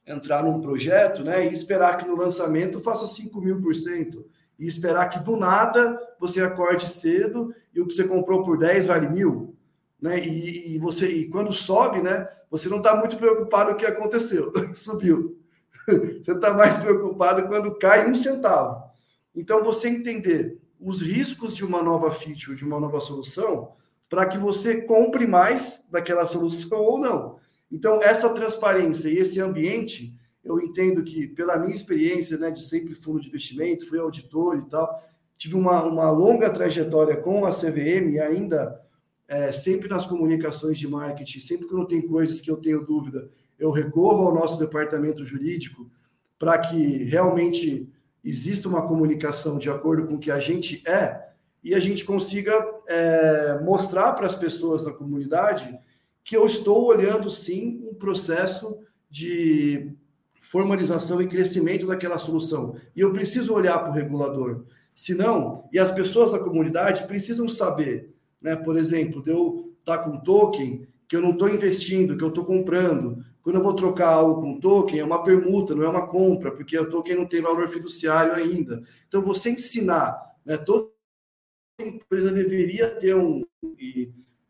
entrar num projeto, né, e esperar que no lançamento faça cinco mil por cento, e esperar que do nada você acorde cedo e o que você comprou por dez vale mil, né? E, e, você, e quando sobe, né, você não está muito preocupado com o que aconteceu, subiu. Você está mais preocupado quando cai um centavo. Então, você entender os riscos de uma nova feature, de uma nova solução, para que você compre mais daquela solução ou não. Então, essa transparência e esse ambiente, eu entendo que, pela minha experiência, né, de sempre fundo de investimento, fui auditor e tal, tive uma, uma longa trajetória com a C V M e ainda é, sempre nas comunicações de marketing, sempre que não tem coisas que eu tenho dúvida, eu recorro ao nosso departamento jurídico para que realmente exista uma comunicação de acordo com o que a gente é e a gente consiga é, mostrar para as pessoas da comunidade que eu estou olhando, sim, um processo de formalização e crescimento daquela solução. E eu preciso olhar para o regulador. Senão, e as pessoas da comunidade precisam saber, né? Por exemplo, de eu estar com token, que eu não estou investindo, que eu estou comprando. Quando eu vou trocar algo com token, é uma permuta, não é uma compra, porque o token não tem valor fiduciário ainda. Então, você ensinar, né, toda empresa deveria ter, um,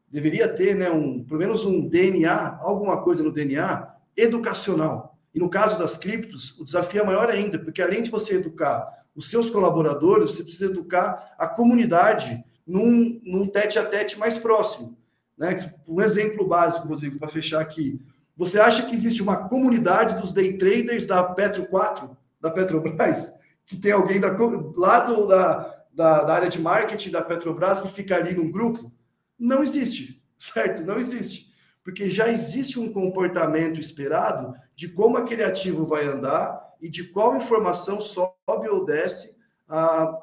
deveria ter, né, um, pelo menos um D N A, alguma coisa no D N A educacional. E no caso das criptos, o desafio é maior ainda, porque além de você educar os seus colaboradores, você precisa educar a comunidade num, num tete-a-tete mais próximo. Né? Um exemplo básico, Rodrigo, para fechar aqui. Você acha que existe uma comunidade dos day traders da Petro quatro, da Petrobras, que tem alguém da, lá do, da, da, da área de marketing da Petrobras que fica ali num grupo? Não existe, certo? Não existe. Porque já existe um comportamento esperado de como aquele ativo vai andar e de qual informação sobe ou desce a,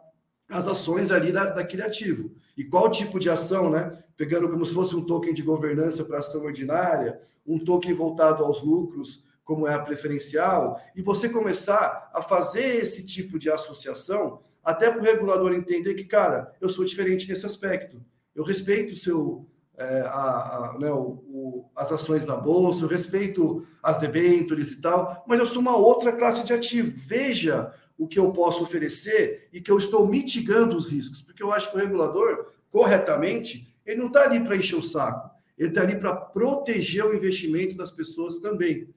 as ações ali da, daquele ativo. E qual tipo de ação, né? Pegando como se fosse um token de governança para ação ordinária, um token voltado aos lucros, como é a preferencial, e você começar a fazer esse tipo de associação, até para o regulador entender que, cara, eu sou diferente nesse aspecto. Eu respeito o seu, é, a, a, né, o, o, as ações na bolsa, eu respeito as debêntures e tal, mas eu sou uma outra classe de ativo. Veja o que eu posso oferecer e que eu estou mitigando os riscos, porque eu acho que o regulador, corretamente, ele não está ali para encher o saco, ele está ali para proteger o investimento das pessoas também.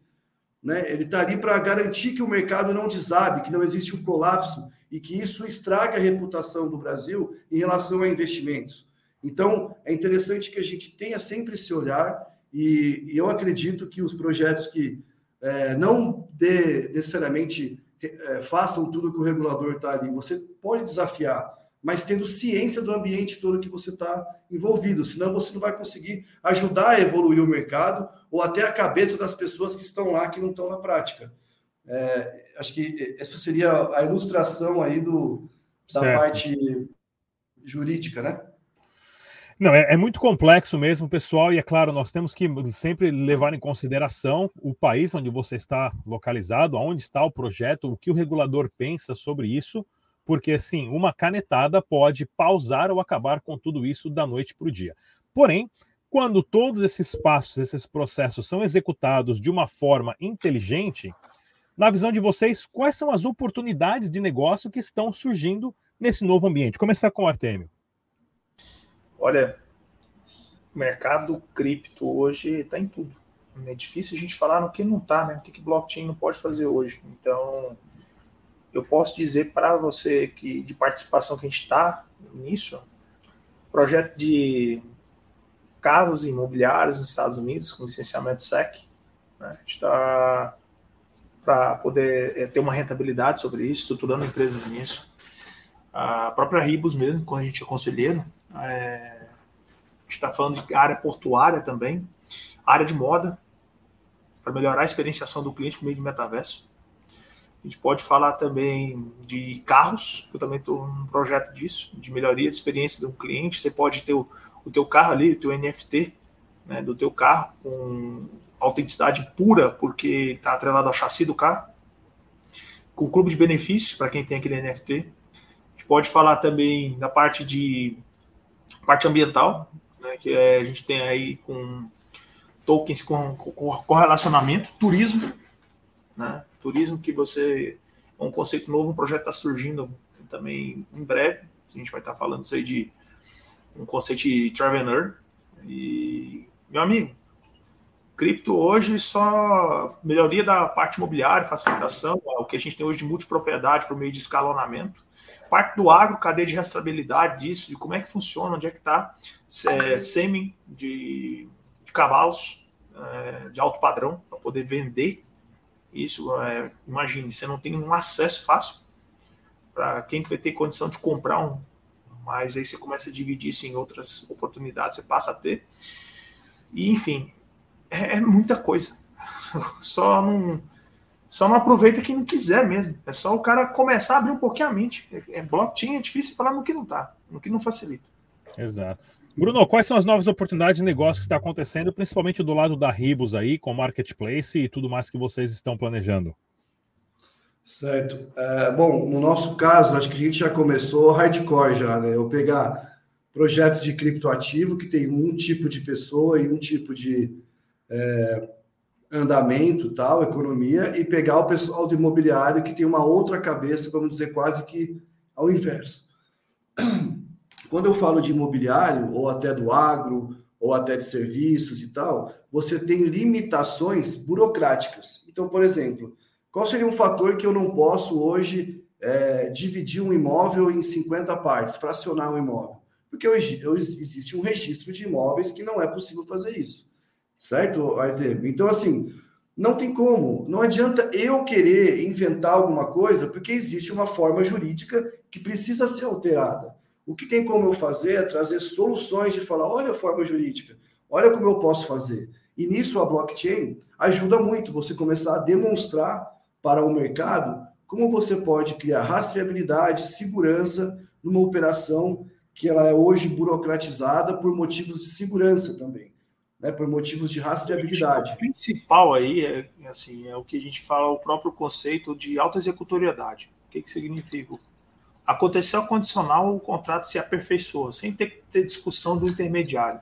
Né? Ele está ali para garantir que o mercado não desabe, que não existe um colapso e que isso estraga a reputação do Brasil em relação a investimentos. Então, é interessante que a gente tenha sempre esse olhar e, e eu acredito que os projetos que é, não dê, necessariamente é, façam tudo que o regulador está ali, você pode desafiar, mas tendo ciência do ambiente todo que você está envolvido, senão você não vai conseguir ajudar a evoluir o mercado ou até a cabeça das pessoas que estão lá, que não estão na prática. É, acho que essa seria a ilustração aí do, da certo. Parte jurídica, né? Não, é, é muito complexo mesmo, pessoal, e é claro, nós temos que sempre levar em consideração o país onde você está localizado, aonde está o projeto, o que o regulador pensa sobre isso, porque, sim, uma canetada pode pausar ou acabar com tudo isso da noite para o dia. Porém, quando todos esses passos, esses processos são executados de uma forma inteligente, na visão de vocês, quais são as oportunidades de negócio que estão surgindo nesse novo ambiente? Começar com o Artêmio. Olha, o mercado cripto hoje está em tudo. É difícil a gente falar no que não está, né? O que blockchain não pode fazer hoje. Então, eu posso dizer para você que de participação que a gente está nisso, projeto de casas imobiliárias nos Estados Unidos com licenciamento S E C, né? A gente está para poder é, ter uma rentabilidade sobre isso, estruturando empresas nisso. A própria Ribus mesmo, quando a gente é conselheiro, é, a gente está falando de área portuária também, área de moda, para melhorar a experienciação do cliente por meio de metaverso. A gente pode falar também de carros, eu também estou num projeto disso, de melhoria de experiência do cliente. Você pode ter o, o teu carro ali, o teu N F T, né, do teu carro, com autenticidade pura, porque está atrelado ao chassi do carro, com o clube de benefícios, para quem tem aquele N F T. A gente pode falar também da parte de parte ambiental, né, que é, a gente tem aí com tokens com, com correlacionamento, turismo, né, turismo que você, é um conceito novo, um projeto está surgindo também em breve, a gente vai estar tá falando isso aí de um conceito de traveler. E, meu amigo, cripto hoje só melhoria da parte imobiliária, facilitação, o que a gente tem hoje de multipropriedade por meio de escalonamento, parte do agro, cadeia de rastreabilidade disso, de como é que funciona, onde é que está, é, sêmen de, de cavalos é, de alto padrão, para poder vender isso, é, imagine, você não tem um acesso fácil para quem vai ter condição de comprar um, mas aí você começa a dividir isso em outras oportunidades, você passa a ter, e enfim, é muita coisa, só não, só não aproveita quem não quiser mesmo, é só o cara começar a abrir um pouquinho a mente, é, é blockchain, é difícil falar no que não tá, no que não facilita. Exato. Bruno, quais são as novas oportunidades de negócio que está acontecendo, principalmente do lado da Ribus aí, com Marketplace e tudo mais que vocês estão planejando? Certo. É, bom, no nosso caso, acho que a gente já começou hardcore já, né? Eu pegar projetos de criptoativo que tem um tipo de pessoa e um tipo de é, andamento, tal, economia, e pegar o pessoal do imobiliário que tem uma outra cabeça, vamos dizer, quase que ao inverso. Quando eu falo de imobiliário, ou até do agro, ou até de serviços e tal, você tem limitações burocráticas. Então, por exemplo, qual seria um fator que eu não posso hoje é, dividir um imóvel em cinquenta partes, fracionar um imóvel? Porque hoje, hoje existe um registro de imóveis que não é possível fazer isso. Certo, Artêmio? Então, assim, não tem como. Não adianta eu querer inventar alguma coisa, porque existe uma forma jurídica que precisa ser alterada. O que tem como eu fazer é trazer soluções de falar, olha a forma jurídica, olha como eu posso fazer. E nisso a blockchain ajuda muito você começar a demonstrar para o mercado como você pode criar rastreabilidade, segurança numa operação que ela é hoje burocratizada por motivos de segurança também, né? Por motivos de rastreabilidade. O principal aí é, assim, é o que a gente fala, o próprio conceito de autoexecutoriedade. O que, que significa? Aconteceu a condicional, o contrato se aperfeiçoa, sem ter que ter discussão do intermediário.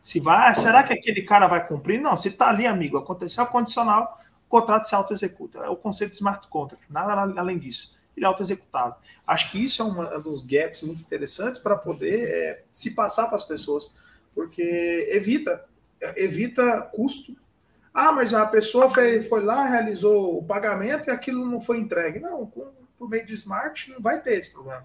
Se vai, ah, será que aquele cara vai cumprir? Não, se está ali, amigo, aconteceu a condicional, o contrato se autoexecuta. É o conceito de smart contract, nada além disso. Ele é autoexecutado. Acho que isso é um dos gaps muito interessantes para poder é, se passar para as pessoas, porque evita, evita custo. Ah, mas a pessoa foi, foi lá, realizou o pagamento e aquilo não foi entregue. Não, com por meio do smart, não vai ter esse problema.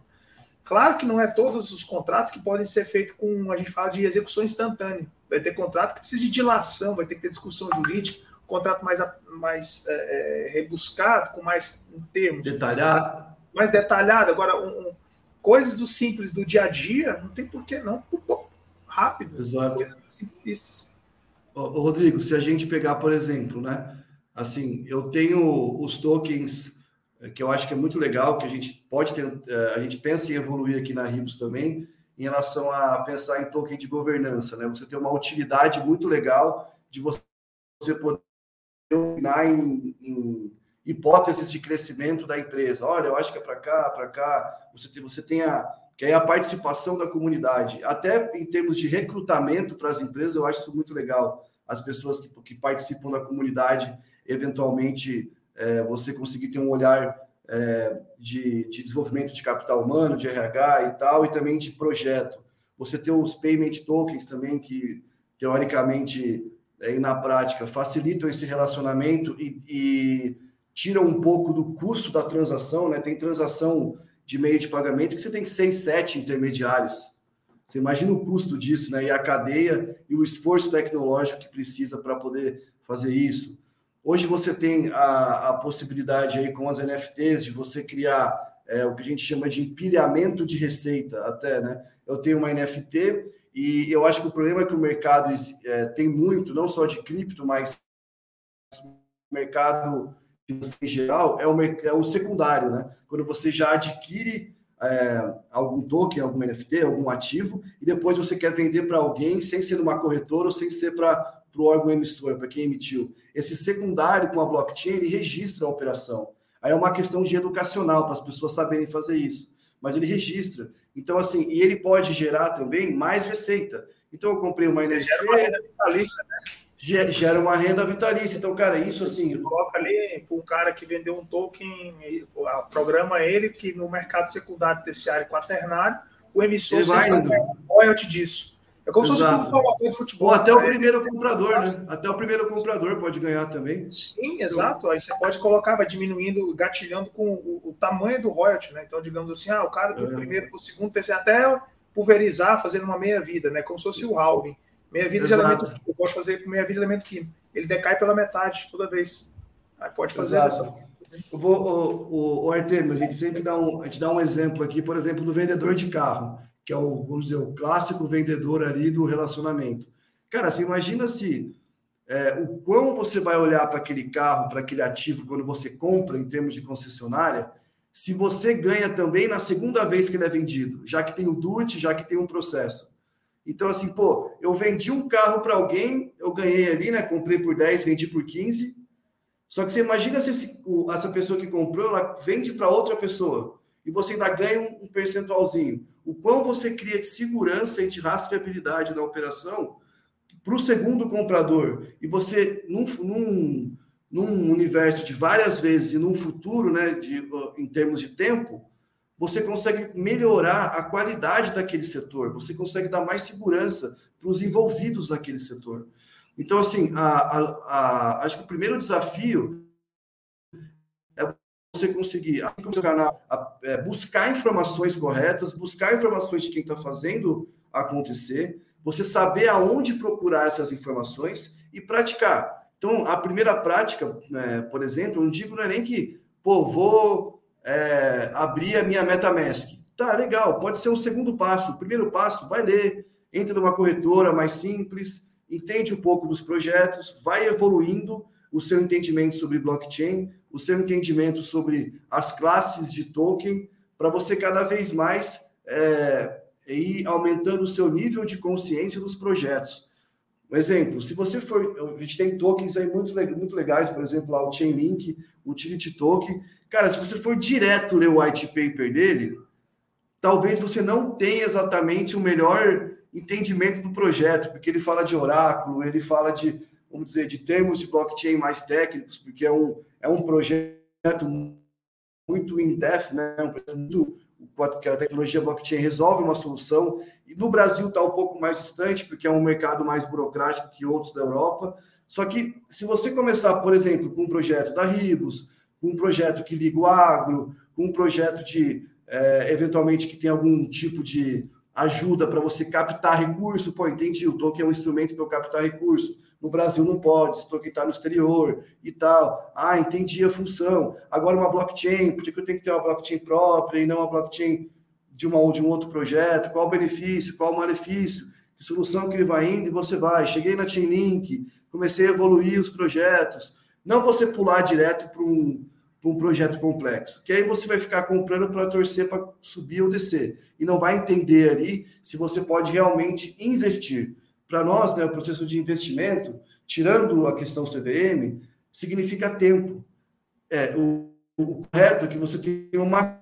Claro que não é todos os contratos que podem ser feitos com, a gente fala de execução instantânea. Vai ter contrato que precisa de dilação, vai ter que ter discussão jurídica, contrato mais, mais é, rebuscado, com mais termos. Detalhado. Mais detalhado. Agora, um, um, coisas do simples, do dia a dia, não tem porquê não. Rápido. Exato. Coisas simples. Ô, ô, Rodrigo, se a gente pegar, por exemplo, né? Assim, eu tenho os tokens que eu acho que é muito legal, que a gente pode ter, a gente pensa em evoluir aqui na Ribus também, em relação a pensar em token de governança, né? Você tem uma utilidade muito legal de você poder opinar em, em hipóteses de crescimento da empresa. Olha, eu acho que é para cá, para cá. Você tem, você tem a, que é a participação da comunidade. Até em termos de recrutamento para as empresas, eu acho isso muito legal. As pessoas que, que participam da comunidade, eventualmente, É, você conseguir ter um olhar é, de, de desenvolvimento de capital humano, de R H e tal, e também de projeto. Você ter os payment tokens também, que teoricamente é, e na prática facilitam esse relacionamento e, e tiram um pouco do custo da transação, né? Tem transação de meio de pagamento que você tem seis, sete intermediários. Você imagina o custo disso, né? E a cadeia e o esforço tecnológico que precisa para poder fazer isso. Hoje você tem a, a possibilidade aí com as N F Ts de você criar é, o que a gente chama de empilhamento de receita até, né? Eu tenho uma N F T e eu acho que o problema é que o mercado é, tem muito, não só de cripto, mas o mercado em geral é o, é o secundário, né? Quando você já adquire é, algum token, algum N F T, algum ativo e depois você quer vender para alguém sem ser uma corretora ou sem ser para para o órgão emissor, para quem emitiu. Esse secundário com a blockchain, ele registra a operação. Aí é uma questão de educacional, para as pessoas saberem fazer isso. Mas ele registra. Então, assim, e ele pode gerar também mais receita. Então, eu comprei uma energia, gera uma renda vitalícia, né? Gera uma renda vitalícia. Então, cara, isso assim... Você coloca ali para o cara que vendeu um token, programa ele que no mercado secundário, terciário e quaternário, o emissor vai royalty disso. É como Exato. Se fosse um formador de futebol. Ou até o primeiro comprador, né? Até o primeiro comprador pode ganhar também. Sim, exato. Aí você pode colocar, vai diminuindo, gatilhando com o, o tamanho do royalty, né? Então, digamos assim, ah, o cara do é. primeiro para o segundo, terceiro, até pulverizar, fazendo uma meia-vida, né? Como se fosse o halving. Meia-vida de elemento químico. Eu posso fazer com meia-vida de elemento químico. Ele decai pela metade toda vez. Aí pode fazer exato. Dessa forma. Eu vou, o, o, o Artêmio, a gente sempre dá um, a gente dá um exemplo aqui, por exemplo, do vendedor de carro, que é o, vamos dizer, o clássico vendedor ali do relacionamento. Cara, você imagina se é, o quão você vai olhar para aquele carro, para aquele ativo, quando você compra em termos de concessionária, se você ganha também na segunda vez que ele é vendido, já que tem o D U T, já que tem um processo. Então, assim, pô, eu vendi um carro para alguém, eu ganhei ali, né? Comprei por dez, vendi por quinze. Só que você imagina se esse, essa pessoa que comprou, ela vende para outra pessoa. E você ainda ganha um percentualzinho. O quão você cria de segurança e de rastreabilidade da operação para o segundo comprador. E você, num, num, num universo de várias vezes e num futuro, né, de, em termos de tempo, você consegue melhorar a qualidade daquele setor. Você consegue dar mais segurança para os envolvidos naquele setor. Então, assim, a, a, a, acho que o primeiro desafio é você conseguir, assim como o canal, a, é, buscar informações corretas, buscar informações de quem está fazendo acontecer, você saber aonde procurar essas informações e praticar. Então, a primeira prática, né, por exemplo, eu não digo não é nem que, pô, vou é, abrir a minha MetaMask. Tá, legal, pode ser um segundo passo. O primeiro passo, vai ler, entra numa corretora mais simples, entende um pouco dos projetos, vai evoluindo o seu entendimento sobre blockchain, o seu entendimento sobre as classes de token, para você cada vez mais é, ir aumentando o seu nível de consciência dos projetos. Um exemplo, se você for... A gente tem tokens aí muito, muito legais, por exemplo, lá o Chainlink, o Utility Token. Cara, se você for direto ler o white paper dele, talvez você não tenha exatamente o melhor... entendimento do projeto, porque ele fala de oráculo, ele fala de, vamos dizer, de termos de blockchain mais técnicos, porque é um, é um projeto muito in-depth, né? Um projeto que a tecnologia blockchain resolve uma solução, e no Brasil está um pouco mais distante, porque é um mercado mais burocrático que outros da Europa, só que se você começar, por exemplo, com um projeto da Ribus, com um projeto que liga o agro, com um projeto de, é, eventualmente, que tem algum tipo de ajuda para você captar recurso. Pô, entendi, o token é um instrumento para eu captar recurso. No Brasil não pode, esse token está no exterior e tal. Ah, entendi a função. Agora uma blockchain, por que eu tenho que ter uma blockchain própria e não uma blockchain de, uma, de um outro projeto? Qual o benefício? Qual o malefício? Que solução que ele vai indo e você vai. Cheguei na Chainlink, comecei a evoluir os projetos. Não você pular direto para um... para um projeto complexo, que aí você vai ficar comprando para torcer para subir ou descer, e não vai entender ali se você pode realmente investir. Para nós, né, o processo de investimento, tirando a questão C V M, significa tempo. É, o, o correto é que você tenha uma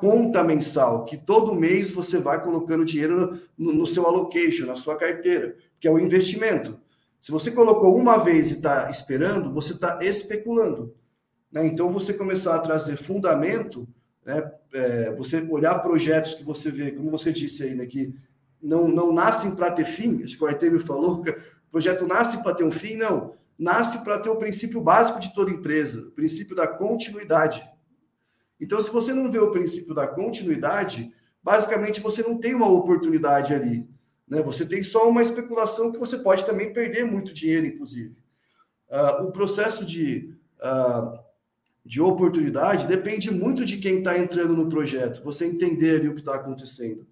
conta mensal, que todo mês você vai colocando dinheiro no, no seu allocation, na sua carteira, que é o investimento. Se você colocou uma vez e está esperando, você está especulando. Então, você começar a trazer fundamento, né? É, você olhar projetos que você vê, como você disse aí, né? Que não, não nascem para ter fim, acho que o Artêmio falou que o projeto nasce para ter um fim, não. Nasce para ter o princípio básico de toda empresa, o princípio da continuidade. Então, se você não vê o princípio da continuidade, basicamente você não tem uma oportunidade ali, né? Você tem só uma especulação que você pode também perder muito dinheiro, inclusive. Uh, o processo de... Uh, de oportunidade, depende muito de quem está entrando no projeto, você entender ali o que está acontecendo.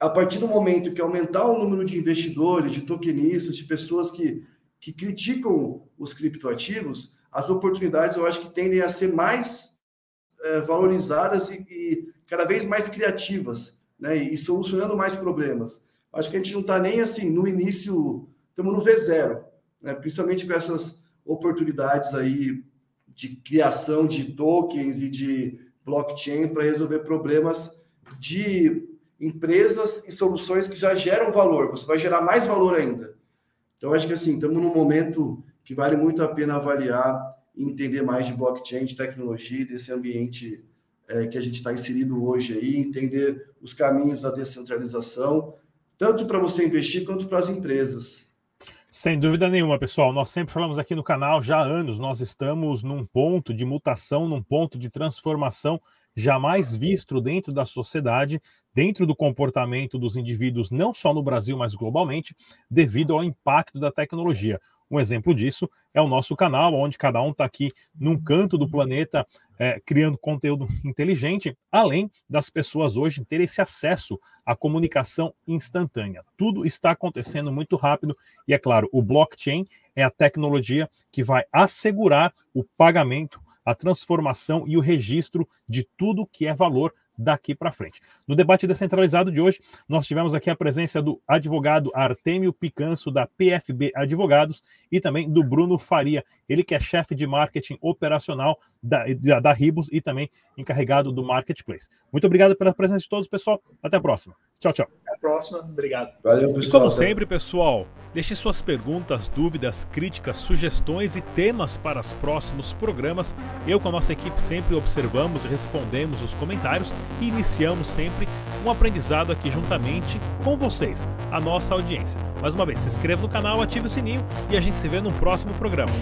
A partir do momento que aumentar o número de investidores, de tokenistas, de pessoas que, que criticam os criptoativos, as oportunidades eu acho que tendem a ser mais é, valorizadas e, e cada vez mais criativas, né? E, e solucionando mais problemas. Acho que a gente não está nem assim, no início, estamos no V zero, né? Principalmente com essas oportunidades aí de criação de tokens e de blockchain para resolver problemas de empresas e soluções que já geram valor. Você vai gerar mais valor ainda. Então, acho que assim, estamos num momento que vale muito a pena avaliar e entender mais de blockchain, de tecnologia, desse ambiente é, que a gente está inserido hoje aí, entender os caminhos da descentralização, tanto para você investir quanto para as empresas. Sem dúvida nenhuma, pessoal. Nós sempre falamos aqui no canal, já há anos, nós estamos num ponto de mutação, num ponto de transformação jamais visto dentro da sociedade, dentro do comportamento dos indivíduos, não só no Brasil, mas globalmente, devido ao impacto da tecnologia. Um exemplo disso é o nosso canal, onde cada um está aqui num canto do planeta, é, criando conteúdo inteligente, além das pessoas hoje terem esse acesso à comunicação instantânea. Tudo está acontecendo muito rápido e, é claro, o blockchain é a tecnologia que vai assegurar o pagamento, a transformação e o registro de tudo que é valor daqui para frente. No debate descentralizado de hoje, nós tivemos aqui a presença do advogado Artêmio Picanço, da P F B Advogados, e também do Bruno Faria, ele que é chefe de marketing operacional da, da, da Ribus e também encarregado do Marketplace. Muito obrigado pela presença de todos, pessoal. Até a próxima. Tchau, tchau. Até a próxima. Obrigado. Valeu, pessoal. E como sempre, pessoal, deixe suas perguntas, dúvidas, críticas, sugestões e temas para os próximos programas. Eu, com a nossa equipe, sempre observamos e respondemos os comentários e iniciamos sempre um aprendizado aqui juntamente com vocês, a nossa audiência. Mais uma vez, se inscreva no canal, ative o sininho e a gente se vê no próximo programa.